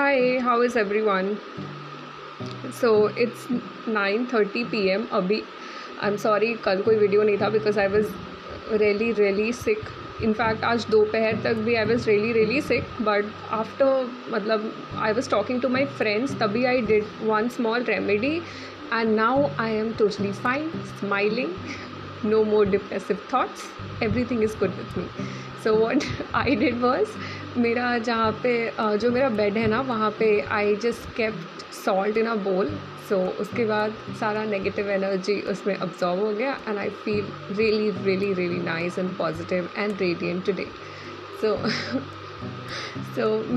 Hi, how is everyone? So it's 9:30 PM अभी. I'm sorry कल कोई वीडियो नहीं था because I was really sick. In fact आज दोपहर तक भी I was really sick. But after मतलब I was talking to my friends तभी I did one small remedy and now I am totally fine, smiling. No more depressive thoughts. Everything is good with me. So what I did was, मेरा जहाँ पे जो मेरा bed है ना वहाँ पे I just kept salt in a bowl. So उसके बाद सारा negative energy उसमें absorb हो गया and I feel really nice and positive and radiant today. So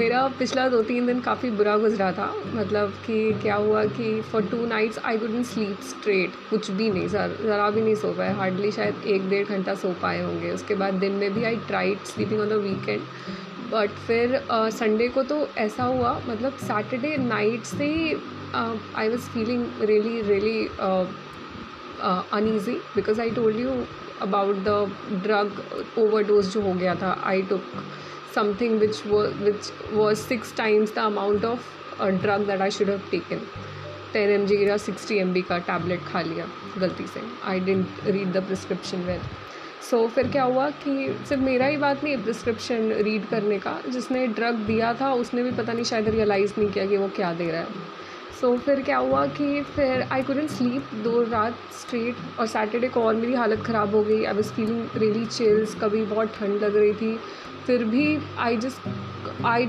मेरा पिछला 2-3 दिन काफ़ी बुरा गुजरा था. मतलब कि क्या हुआ कि for 2 nights I couldn't sleep straight. कुछ भी नहीं, ज़रा भी नहीं सो पाए. हार्डली शायद 1-1.5 घंटा सो पाए होंगे. उसके बाद दिन में भी I tried sleeping on the weekend. But फिर संडे को तो ऐसा हुआ, मतलब सैटरडे नाइट से ही I was feeling really uneasy because I told you about the drug overdose जो हो गया था. I took something which was 6 times the amount of drug that I should have taken. 10 mg का 60 mg का tablet खा लिया गलती से. I didn't read the prescription well. So फिर क्या हुआ कि सिर्फ मेरा ही बात नहीं, प्रिस्क्रिप्शन रीड करने का जिसने ड्रग दिया था उसने भी पता नहीं शायद रियलाइज़ नहीं किया कि वो क्या दे रहा है. So फिर क्या हुआ कि फिर I couldn't sleep 2 रात स्ट्रेट. और सैटरडे को और मेरी हालत ख़राब हो गई. I was feeling really chills. कभी बहुत ठंड लग रही थी. फिर भी I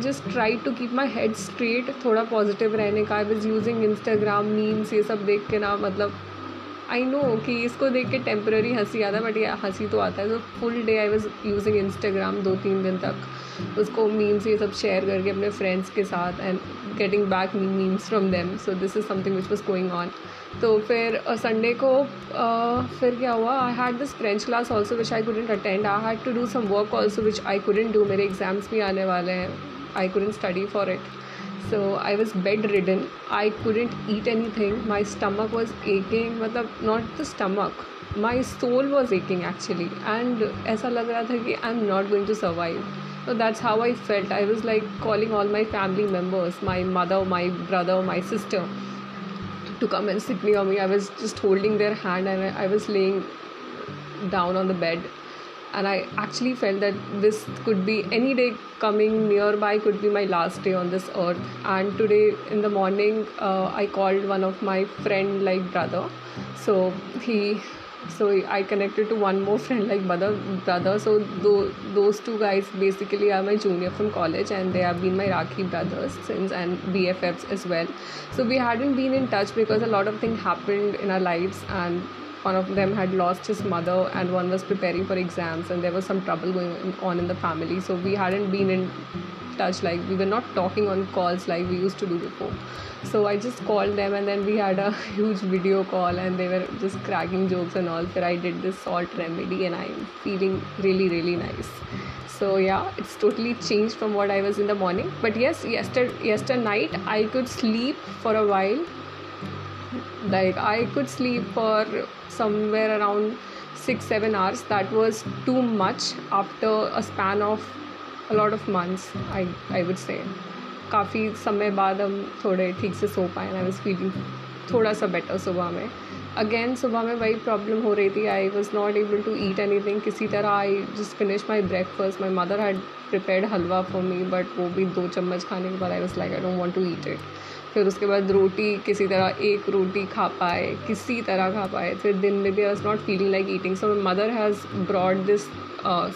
just tried to keep my head straight. थोड़ा पॉजिटिव रहने का. I was using Instagram memes ये सब देख के ना, मतलब I know कि इसको देख के टेम्पररी हंसी आता है बट ये हंसी तो आता है. तो full day I was using Instagram 2-3 दिन तक उसको memes ये सब शेयर करके अपने फ्रेंड्स के साथ and getting back memes from them. So this is something which was going on. तो फिर संडे को फिर क्या हुआ, I had this French class also which I couldn't attend. I had to do some work also which I couldn't do. मेरे exams भी आने वाले हैं. I couldn't study for it. So I was bedridden. I couldn't eat anything. My stomach was aching. मतलब not the stomach. My soul was aching actually. And ऐसा लग रहा था कि I'm not going to survive. So that's how I felt. I was like calling all my family members, my mother, my brother, my sister to come and sit near me. I was just holding their hand and I was laying down on the bed. And I actually felt that this could be any day coming nearby could be my last day on this earth. And today in the morning, I called one of my friend like brother. So I connected to one more friend like brother. So those 2 guys basically are my junior from college and they have been my Rakhi brothers since and BFFs as well. So we hadn't been in touch because a lot of things happened in our lives and one of them had lost his mother and one was preparing for exams and there was some trouble going on in the family. So we hadn't been in touch, like we were not talking on calls like we used to do before. So I just called them and then we had a huge video call and they were just cracking jokes and all. So I did this salt remedy and I'm feeling really nice. So yeah, it's totally changed from what I was in the morning. But yes, yesternight I could sleep for a while. Like I could sleep for somewhere around 6-7 hours. That was too much after a span of a lot of months. I would say काफ़ी समय बाद हम थोड़े ठीक से सो पाए. I was feeling थोड़ा सा बेटर सुबह में. अगेन सुबह में वही प्रॉब्लम हो रही थी. I was not able to eat anything. किसी तरह I just finish my breakfast. My mother had prepared halwa for me but वो भी 2 चम्मच खाने के बाद I was like I don't want to eat it. फिर उसके बाद रोटी किसी तरह 1 रोटी खा पाए. फिर दिन में भी I was not feeling like eating. So my mother has brought this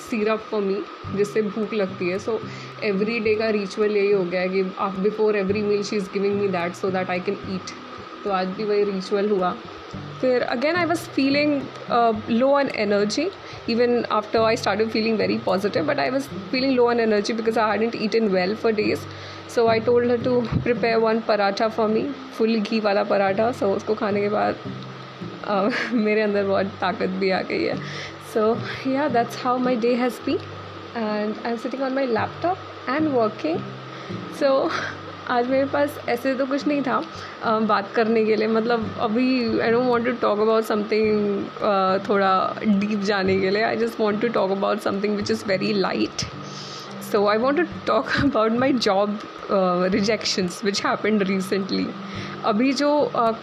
syrup for me जिससे भूख लगती है. सो एवरी डे का रिचुअल यही हो गया है कि आप before every meal she is giving me that so that I can eat. तो आज भी वही रिचुअल हुआ. फिर again I was feeling low on energy even after I started feeling very positive but I was feeling low on energy because I hadn't eaten well for days. So I told her to prepare 1 paratha for me, full घी वाला पराठा. सो उसको खाने के बाद मेरे अंदर बहुत ताकत भी आ गई है. So yeah, that's how my day has been and I'm sitting on my laptop and working. So आज मेरे पास ऐसे तो कुछ नहीं था बात करने के लिए. मतलब अभी I don't want to talk about something थोड़ा deep जाने के लिए. I just want to talk about something which is very light. So I want to talk about my job rejections which happened recently. अभी जो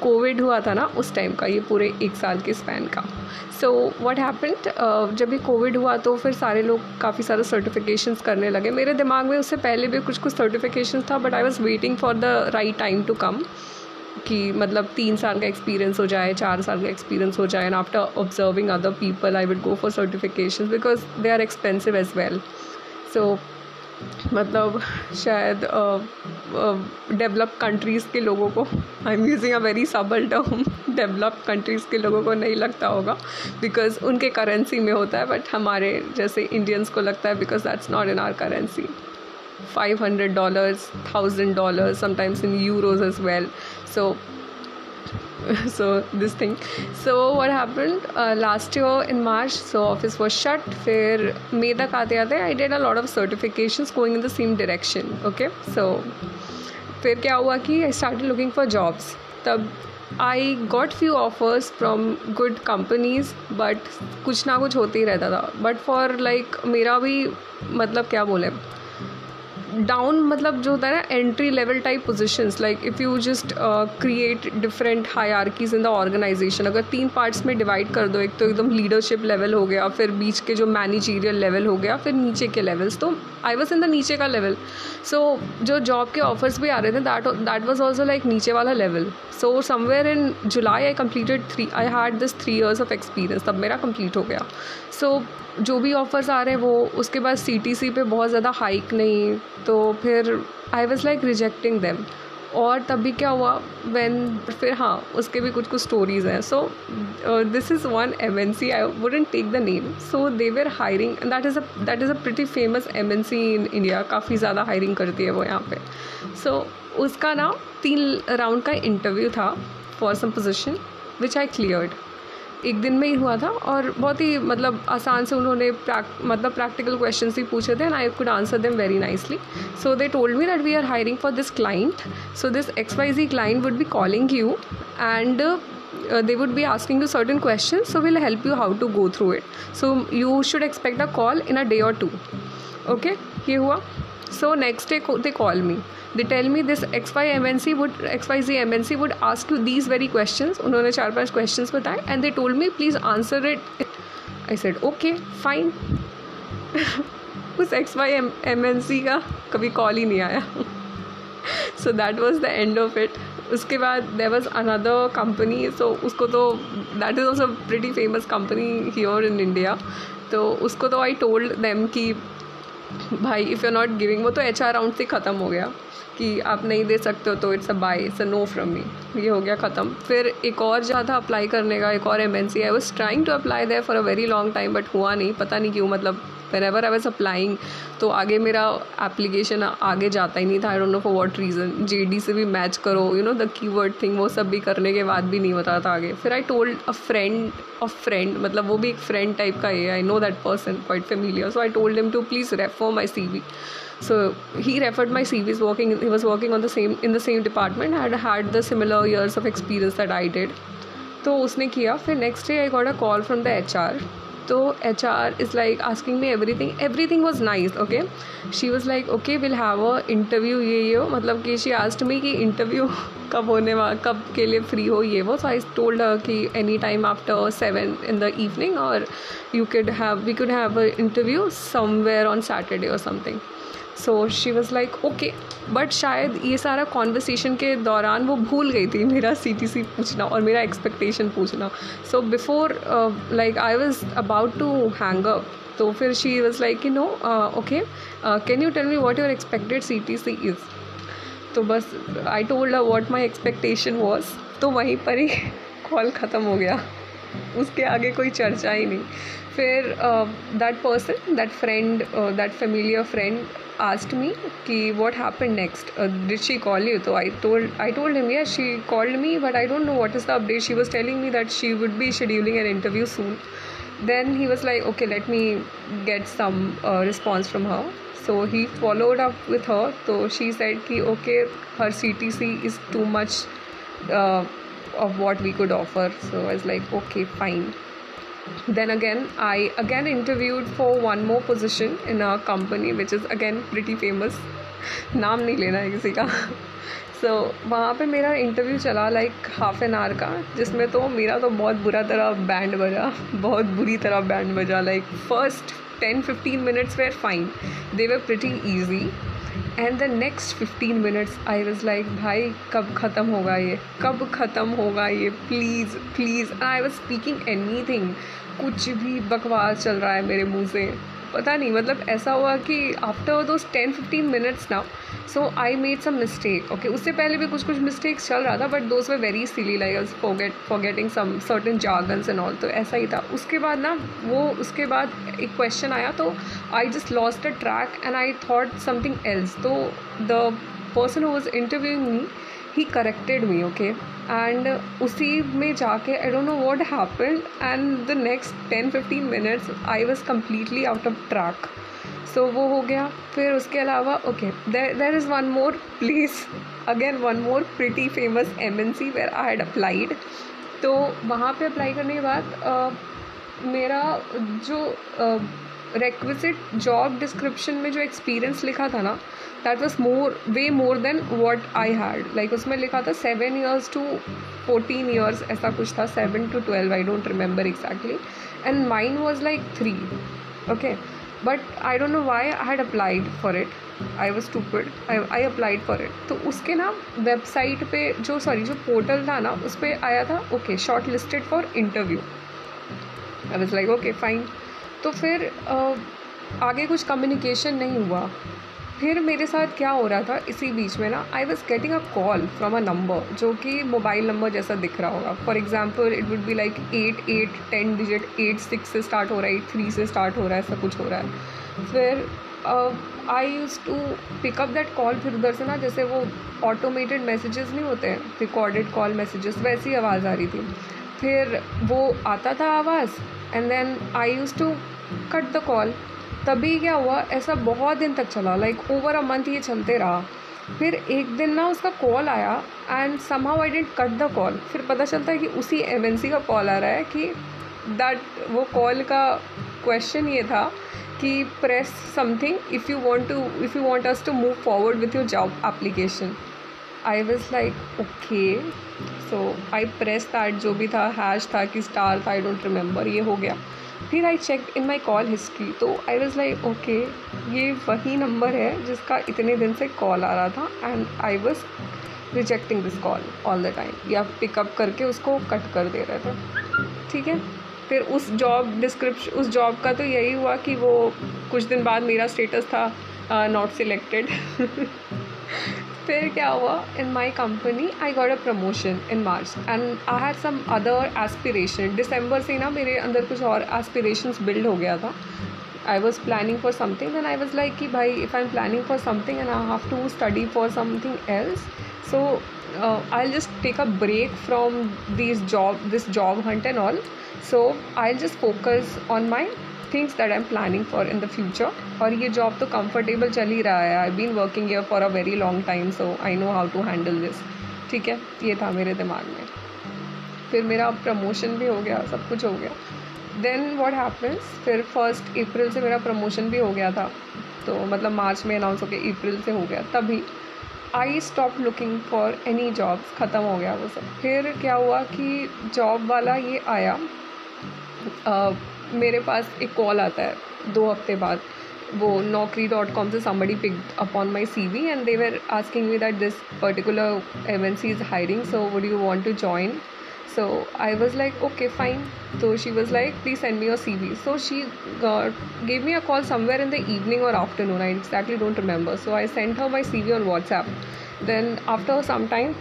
Covid हुआ था ना उस टाइम का, ये पूरे एक साल के स्पैन का. So what happened, जब ये कोविड हुआ तो फिर सारे लोग काफ़ी सारे सर्टिफिकेशंस करने लगे. मेरे दिमाग में उससे पहले भी कुछ कुछ सर्टिफिकेशंस था, but I was waiting for the right time to come, कि मतलब 3 साल का एक्सपीरियंस हो जाए, 4 साल का एक्सपीरियंस हो जाए, and after observing other people I will go for certifications because they are expensive as well. So मतलब शायद डेवलप कंट्रीज़ के लोगों को, I am using a very subtle term, develop countries के लोगों को नहीं लगता होगा बिकॉज उनके करेंसी में होता है, बट हमारे जैसे इंडियंस को लगता है because that's not in our currency. $500, $1,000, sometimes in euros as well. So this thing. So what happened last year in March? So office was shut. Then May tak aate aate, I did a lot of certifications going in the same direction. Okay. So फिर क्या हुआ कि I started looking for jobs. तब I got few offers from good companies, but कुछ ना कुछ होते ही रहता था. But for like मेरा भी मतलब क्या बोले, डाउन मतलब जो होता है ना entry level type positions, like if you just create different hierarchies in the organisation, अगर 3 पार्ट्स में डिवाइड कर दो, एक तो एकदम लीडरशिप लेवल हो गया, फिर बीच के जो मैनेजीरियल लेवल हो गया, फिर नीचे के लेवल्स, तो आई वाज इन द नीचे का लेवल. सो जो जॉब के ऑफर्स भी आ रहे थे दैट वाज ऑल्सो लाइक नीचे वाला level. So somewhere in July I completed I had this 3 years of experience, तब मेरा कंप्लीट हो गया. सो जो भी ऑफर्स आ रहे हैं वो, उसके बाद CTC पे बहुत ज़्यादा हाइक नहीं, तो फिर I was like rejecting them. और तभी क्या हुआ फिर हाँ उसके भी कुछ कुछ स्टोरीज़ हैं. So this is one MNC, I wouldn't take the name. So they were hiring, that is a pretty famous MNC in India, काफ़ी ज़्यादा हायरिंग करती है वो यहाँ पे. सो उसका ना 3 राउंड का इंटरव्यू था for some position which I cleared, एक दिन में ही हुआ था, और बहुत ही मतलब आसान से उन्होंने प्रैक्टिकल क्वेश्चंस ही पूछे थे and I could answer them very nicely. So they told me that we are hiring for this client, so this XYZ client would be calling you and they would be asking you certain questions, so we'll help you how to go through it. So you should expect a call in a day or two. Okay, ये हुआ. So next day they call me. They tell me this XYZ MNC would ask you these very questions. उन्होंने 4-5 questions बताए and they told me please answer it. I said okay fine. उस XYZ MNC का कभी call ही नहीं आया. So that was the end of it. उसके बाद there was another company. So उसको तो that is also a pretty famous company here in India. तो उसको तो I told them कि भाई if you are not giving, वो तो HR राउंड से ख़त्म हो गया कि आप नहीं दे सकते हो तो it's a bye, it's a no from me, ये हो गया ख़त्म. फिर एक और जहाँ था अप्लाई करने का, एक और MNC, I was trying to apply there for a very long time but हुआ नहीं, पता नहीं क्यों. मतलब व्हेनेवर आई वॉज अप्लाइंग तो आगे मेरा एप्लीकेशन आगे जाता ही नहीं था. I don't know for what reason. JD से भी मैच करो, you know the keyword thing, वो सब भी करने के बाद भी नहीं होता था आगे. फिर I told a friend of friend, मतलब वो भी एक फ्रेंड टाइप का है, I know that person quite familiar. So I told him to please refer my CV. So he referred my CV. He was working in the same department. Had the similar years of experience that I did. तो उसने किया. फिर next day I got a call from the HR. तो HR is like asking me everything. Everything was nice. Okay. She was like, okay, we'll have a interview. ये मतलब कि she asked me कि interview कब के लिए free हो ये वो. So I told her कि any time after 7 in the evening or we could have an interview somewhere on Saturday or something. So she was like okay, but शायद ये सारा कॉन्वर्सेशन के दौरान वो भूल गई थी मेरा CTC पूछना और मेरा एक्सपेक्टेशन पूछना. So before like I was about to hang up, तो फिर she was like you know okay can you tell me what your expected CTC is. तो बस I told her what my expectation was, तो वहीं पर ही call ख़त्म हो गया, उसके आगे कोई चर्चा ही नहीं. फिर that person, that friend, that familiar friend asked me कि what happened next, did she call you? So I told him yeah she called me but I don't know what is the update. She was telling me that she would be scheduling an interview soon. Then he was like okay let me get some response from her. So he followed up with her. So she said कि okay her CTC is too much of what we could offer. So I was like okay fine. Then again, I again interviewed for one more position in a company which is again pretty famous. नाम नहीं लेना है किसी का. So वहाँ पे मेरा interview चला like half an hour का, जिसमें तो मेरा तो बहुत बुरा तरह बैंड बजा, बहुत बुरी तरह बैंड बजा. Like first 10-15 minutes were fine, they were pretty easy. And the next 15 minutes I was like, भाई कब ख़त्म होगा ये please. And I was speaking anything, कुछ भी बकवास चल रहा है मेरे मुंह से, पता नहीं. मतलब ऐसा हुआ कि after those 10-15 minutes now, so I made some mistake. Okay, उससे पहले भी कुछ mistakes चल रहा था, but those were very silly, like I was forgetting some certain jargons and all. तो ऐसा ही था. उसके बाद एक question आया, तो I just lost the track and I thought something else. तो the person who was interviewing me, he corrected me, okay. And उसी में जाके I don't know what happened, and the next 10-15 minutes I was completely out of track. So वो हो गया. फिर उसके अलावा okay, there is one more place, again one more pretty famous MNC where I had applied. तो वहाँ पे apply करने के बाद मेरा जो requisite job description में जो experience लिखा था ना, that was way more than what I had. Like उसमें लिखा था 7 years to 14 years, ऐसा कुछ था, 7 to 12, I don't remember exactly. And mine was like 3, okay. But I don't know why I had applied for it. I was stupid. I applied for it. तो उसके ना website पे जो portal था ना, उस पर आया था okay, shortlisted for interview. I was like okay fine. तो फिर आगे कुछ कम्युनिकेशन नहीं हुआ. फिर मेरे साथ क्या हो रहा था इसी बीच में ना, I was getting a call from a number जो कि मोबाइल नंबर जैसा दिख रहा होगा. For example it would be like 8 10 digit, 8 6 से स्टार्ट हो रहा है, 8 3 से स्टार्ट हो रहा है, ऐसा कुछ हो रहा है. फिर I use to pick up that call. फिर उधर से ना जैसे वो ऑटोमेटेड मैसेजेस नहीं होते हैं, रिकॉर्डेड कॉल मैसेजेस, वैसी आवाज़ आ रही थी. फिर वो आता था आवाज़, and then I use to cut the call. तभी क्या हुआ, ऐसा बहुत दिन तक चला, लाइक ओवर अ मंथ ये चलते रहा. फिर एक दिन ना उसका कॉल आया, and somehow I didn't cut the call. फिर पता चलता है कि उसी एमएनसी का कॉल आ रहा है, कि दैट वो कॉल का क्वेश्चन ये था कि press something if you want us to move forward with your job application. I was like okay, so I press that, जो भी था, हैश था कि स्टार था, आई डोंट रिमेंबर, ये हो गया. फिर I check in my call history, तो आई वॉज लाइक ओके, ये वही नंबर है जिसका इतने दिन से कॉल आ रहा था, and I was rejecting this call all the time, या पिकअप करके उसको कट कर दे रहे थे. ठीक है, फिर उस जॉब डिस्क्रिप्शन, उस जॉब का तो यही हुआ कि वो कुछ दिन बाद मेरा स्टेटस था नॉट सिलेक्टेड. फिर क्या हुआ, in my company I got a promotion in March, and I had some other aspiration. दिसंबर से ना मेरे अंदर कुछ और एस्पिरेशंस बिल्ड हो गया था. I was planning for something, then I was like कि भाई if I am planning for something and I have to study for something else, so I just take a break from this job hunt and all. So I just focus on my things that I'm planning for in the future. और ये job तो comfortable चल ही रहा है, I've been working here for a very long time, so I know how to handle this. ठीक है, ये था मेरे दिमाग में. फिर मेरा promotion भी हो गया, सब कुछ हो गया. Then what happens, फिर 1 April से मेरा promotion भी हो गया था, तो मतलब मार्च में announce होके April से हो गया. तभी I stopped looking for any jobs, ख़त्म हो गया वो सब. फिर क्या हुआ कि job वाला ये आया, मेरे पास एक कॉल आता है 2 हफ्ते बाद, वो naukri.com से somebody picked upon my CV and they were asking me that this particular MNC is hiring, so would you want to join? So I was like okay fine. So she was like please send me your CV. So she gave me a call somewhere in the evening or afternoon, I exactly don't remember. So I sent her my CV on WhatsApp. Then after some time,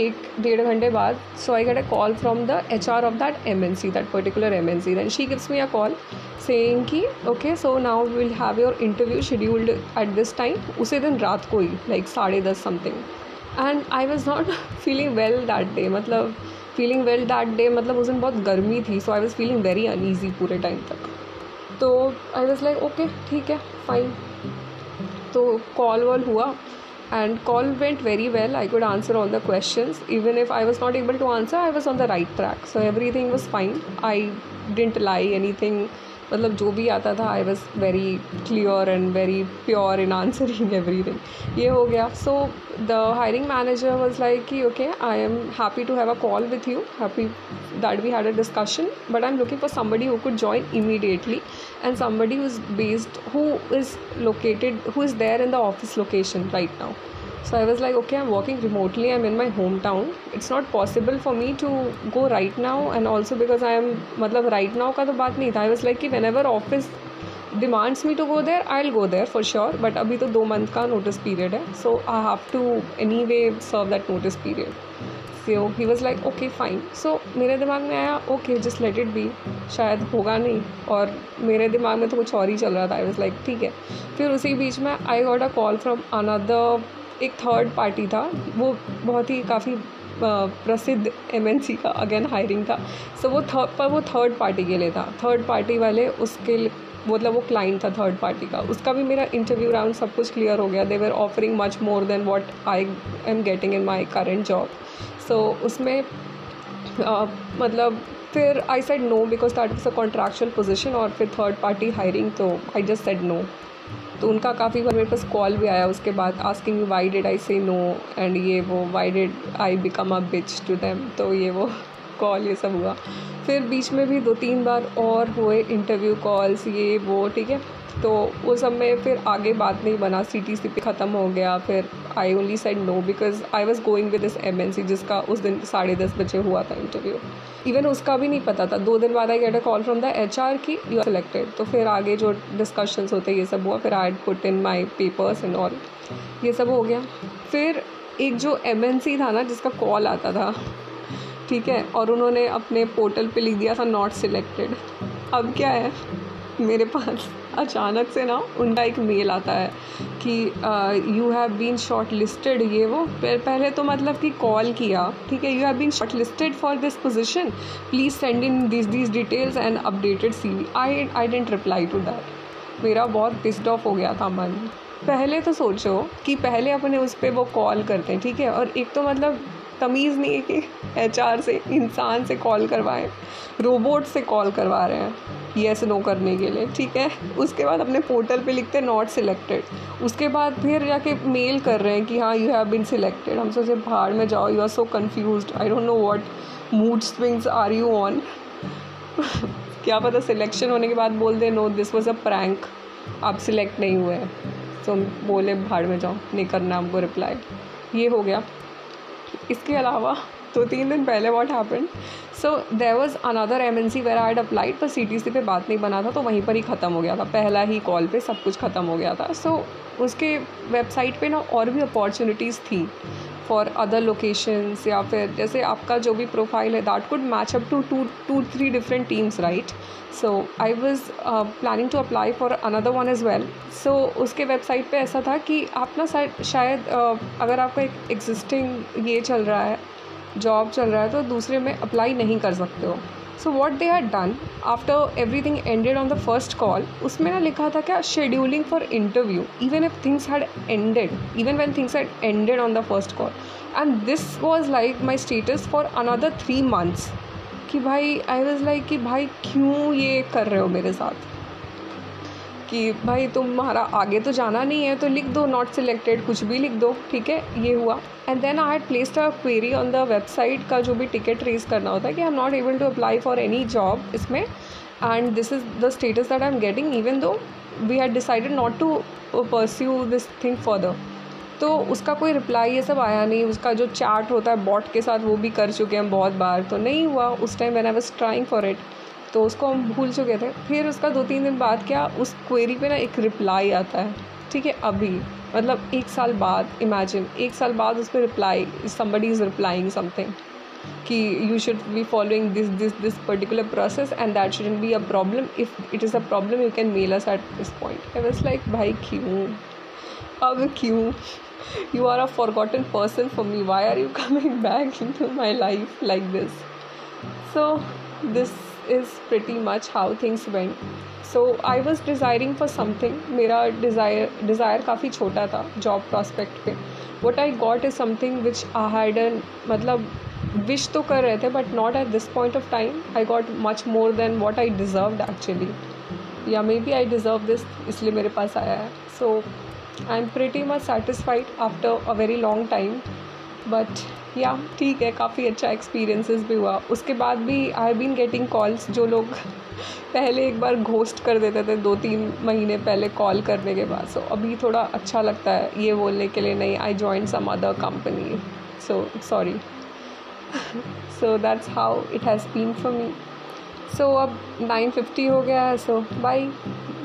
1-1.5 घंटे बाद, so I get a call from the HR of that MNC, that particular MNC. Then she gives me a call saying कि okay, so now we will have your interview scheduled at this time, उसी दिन रात को ही, like 10:30 something. And I was not feeling well that day, मतलब उस दिन बहुत गर्मी थी, so I was feeling very uneasy पूरे टाइम तक. तो आई वॉज लाइक ओके ठीक है फाइन. तो कॉल वॉल हुआ, and call went very well. I could answer all the questions. Even if I was not able to answer, I was on the right track. So everything was fine. I didn't lie anything. मतलब जो भी आता था I was very clear and very pure in answering everything. ये हो गया. So the hiring manager was like कि okay I am happy to have a call with you, happy that we had a discussion, but I am looking for somebody who could join immediately and somebody who is based, who is located, who is there in the office location right now. So I was like, okay, I'm working remotely. I'm in my hometown. It's not possible for me to go right now. And also because I am, मतलब right now का तो बात नहीं था. I was like कि whenever office demands me to go there, I'll go there for sure. But अभी तो 2 month का notice period है. So I have to anyway serve that notice period. So he was like, okay, fine. So मेरे दिमाग में आया, okay, just let it be. शायद होगा नहीं. और मेरे दिमाग में तो कुछ और ही चल रहा था. I was like, ठीक है. फिर उसी बीच में I got a call from another, एक थर्ड पार्टी था, वो बहुत ही काफ़ी प्रसिद्ध MNC का अगेन हायरिंग था. सो वो थर्ड पार्टी के लिए था. थर्ड पार्टी वाले उसके मतलब वो क्लाइंट था थर्ड पार्टी का. उसका भी मेरा इंटरव्यू राउंड सब कुछ क्लियर हो गया. They were offering much more than what I am getting in my current job. So उसमें मतलब फिर I said no because that is a contractual position. और फिर थर्ड पार्टी हायरिंग तो आई जस्ट सेड नो. तो उनका काफ़ी बार मेरे पास कॉल भी आया उसके बाद asking me why did I say no and ये वो, why did I become a bitch to them. तो ये वो कॉल ये सब हुआ. फिर बीच में भी 2-3 बार और हुए इंटरव्यू कॉल्स, ये वो, ठीक है. तो वो सब में फिर आगे बात नहीं बना. CTCP ख़त्म हो गया. फिर I only said no because I was going with this MNC जिसका उस दिन 10:30 बजे हुआ था इंटरव्यू. इवन उसका भी नहीं पता था. 2 दिन बाद I get a call from the HR की यू आर सिलेक्टेड. तो फिर आगे जो डिस्कशंस होते ये सब हुआ. फिर I had put in my papers and all, ये सब हो गया. फिर एक जो MNC था ना जिसका कॉल आता था, ठीक है, और उन्होंने अपने पोर्टल पे लिख दिया था नॉट सिलेक्टेड. अब क्या है, मेरे पास अचानक से ना उनका एक मेल आता है कि you have been shortlisted, ये वो. पहले तो मतलब कि कॉल किया, ठीक है, you have been shortlisted for this position, please send in this details and updated CV. I didn't reply to that. मेरा बहुत पिस्ड ऑफ हो गया था मन. पहले तो सोचो कि पहले अपने उस पर वो कॉल करते हैं, ठीक है, और एक तो मतलब तमीज़ नहीं है कि HR से, इंसान से कॉल करवाएं, रोबोट से कॉल करवा रहे हैं येस नो करने के लिए, ठीक है. उसके बाद अपने पोर्टल पे लिखते हैं नॉट सिलेक्टेड. उसके बाद फिर जाके मेल कर रहे हैं कि हाँ यू हैव बीन सिलेक्टेड. हम सोचे बाहर में जाओ, you are so confuse, I don't know what mood swings are you on. क्या पता सिलेक्शन होने के बाद बोल दे no this was a prank, आप सिलेक्ट नहीं हुए हैं. तो बोले बाहर में जाओ, नहीं करना हमको रिप्लाई. ये हो गया. इसके अलावा 2-3 दिन पहले what happened, so there was another MNC where I had applied पर CTC पे बात नहीं बना था. तो वहीं पर ही ख़त्म हो गया था. पहला ही कॉल पे सब कुछ ख़त्म हो गया था. सो उसके वेबसाइट पे ना और भी अपॉर्चुनिटीज़ थी फॉर अदर लोकेशंस, या फिर जैसे आपका जो भी प्रोफाइल है that could match up to 2-3 different teams, right. So I was planning to apply for another one as well. So उसके वेबसाइट पे ऐसा था कि आप ना शायद अगर आपका एक एग्जिस्टिंग ये चल रहा है, जॉब चल रहा है, तो दूसरे में अप्लाई नहीं कर सकते हो. So what they had done after everything ended on the first call, उसमें ना लिखा था क्या scheduling for interview even if things had ended, even when things had ended on the first call. And this was like my status for another 3 months. कि भाई आई was like कि भाई क्यों ये कर रहे हो मेरे साथ, कि भाई तुम्हारा आगे तो जाना नहीं है तो लिख दो नॉट सिलेक्टेड, कुछ भी लिख दो, ठीक है. ये हुआ. And then I had placed a query on the website का जो भी टिकट रेज करना होता है कि I am not able to apply for any job इसमें, and this is the status that I am getting even though we had decided not to pursue this thing further. तो उसका कोई reply ये सब आया नहीं. उसका जो चैट होता है बॉट के साथ वो भी कर चुके हैं बहुत बार, तो नहीं हुआ उस time when I was trying for it, तो उसको हम भूल चुके थे. फिर उसका 2-3 दिन बाद क्या उस क्वेरी पे ना एक रिप्लाई आता है, ठीक है, अभी मतलब 1 साल बाद, इमेजिन 1 साल बाद उस पर reply, somebody is replying something कि you should be following this this this particular process and that shouldn't be a problem, if it is a problem you can mail us at this point. I was like भाई क्यों, अब क्यों, you are a forgotten person for me, why are you coming back into my life like this. So this is pretty much how things went. So I was desiring for something. मेरा desire काफ़ी छोटा था job prospect पे. What I got is something which I hadn't, मतलब wish तो कर रहे थे but not at this point of time. I got much more than what I deserved actually. Yeah, maybe I deserve this, इसलिए मेरे पास आया है. So I'm pretty much satisfied after a very long time. But या ठीक है, काफ़ी अच्छा experiences भी हुआ. उसके बाद भी I have been getting calls. जो लोग पहले एक बार घोस्ट कर देते थे 2-3 महीने पहले कॉल करने के बाद, सो अभी थोड़ा अच्छा लगता है ये बोलने के लिए नहीं I join some other company, so sorry. So that's how it has been for me. So अब 9:50 हो गया है, सो बाय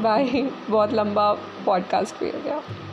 बाय. बहुत लंबा पॉडकास्ट भी हो गया.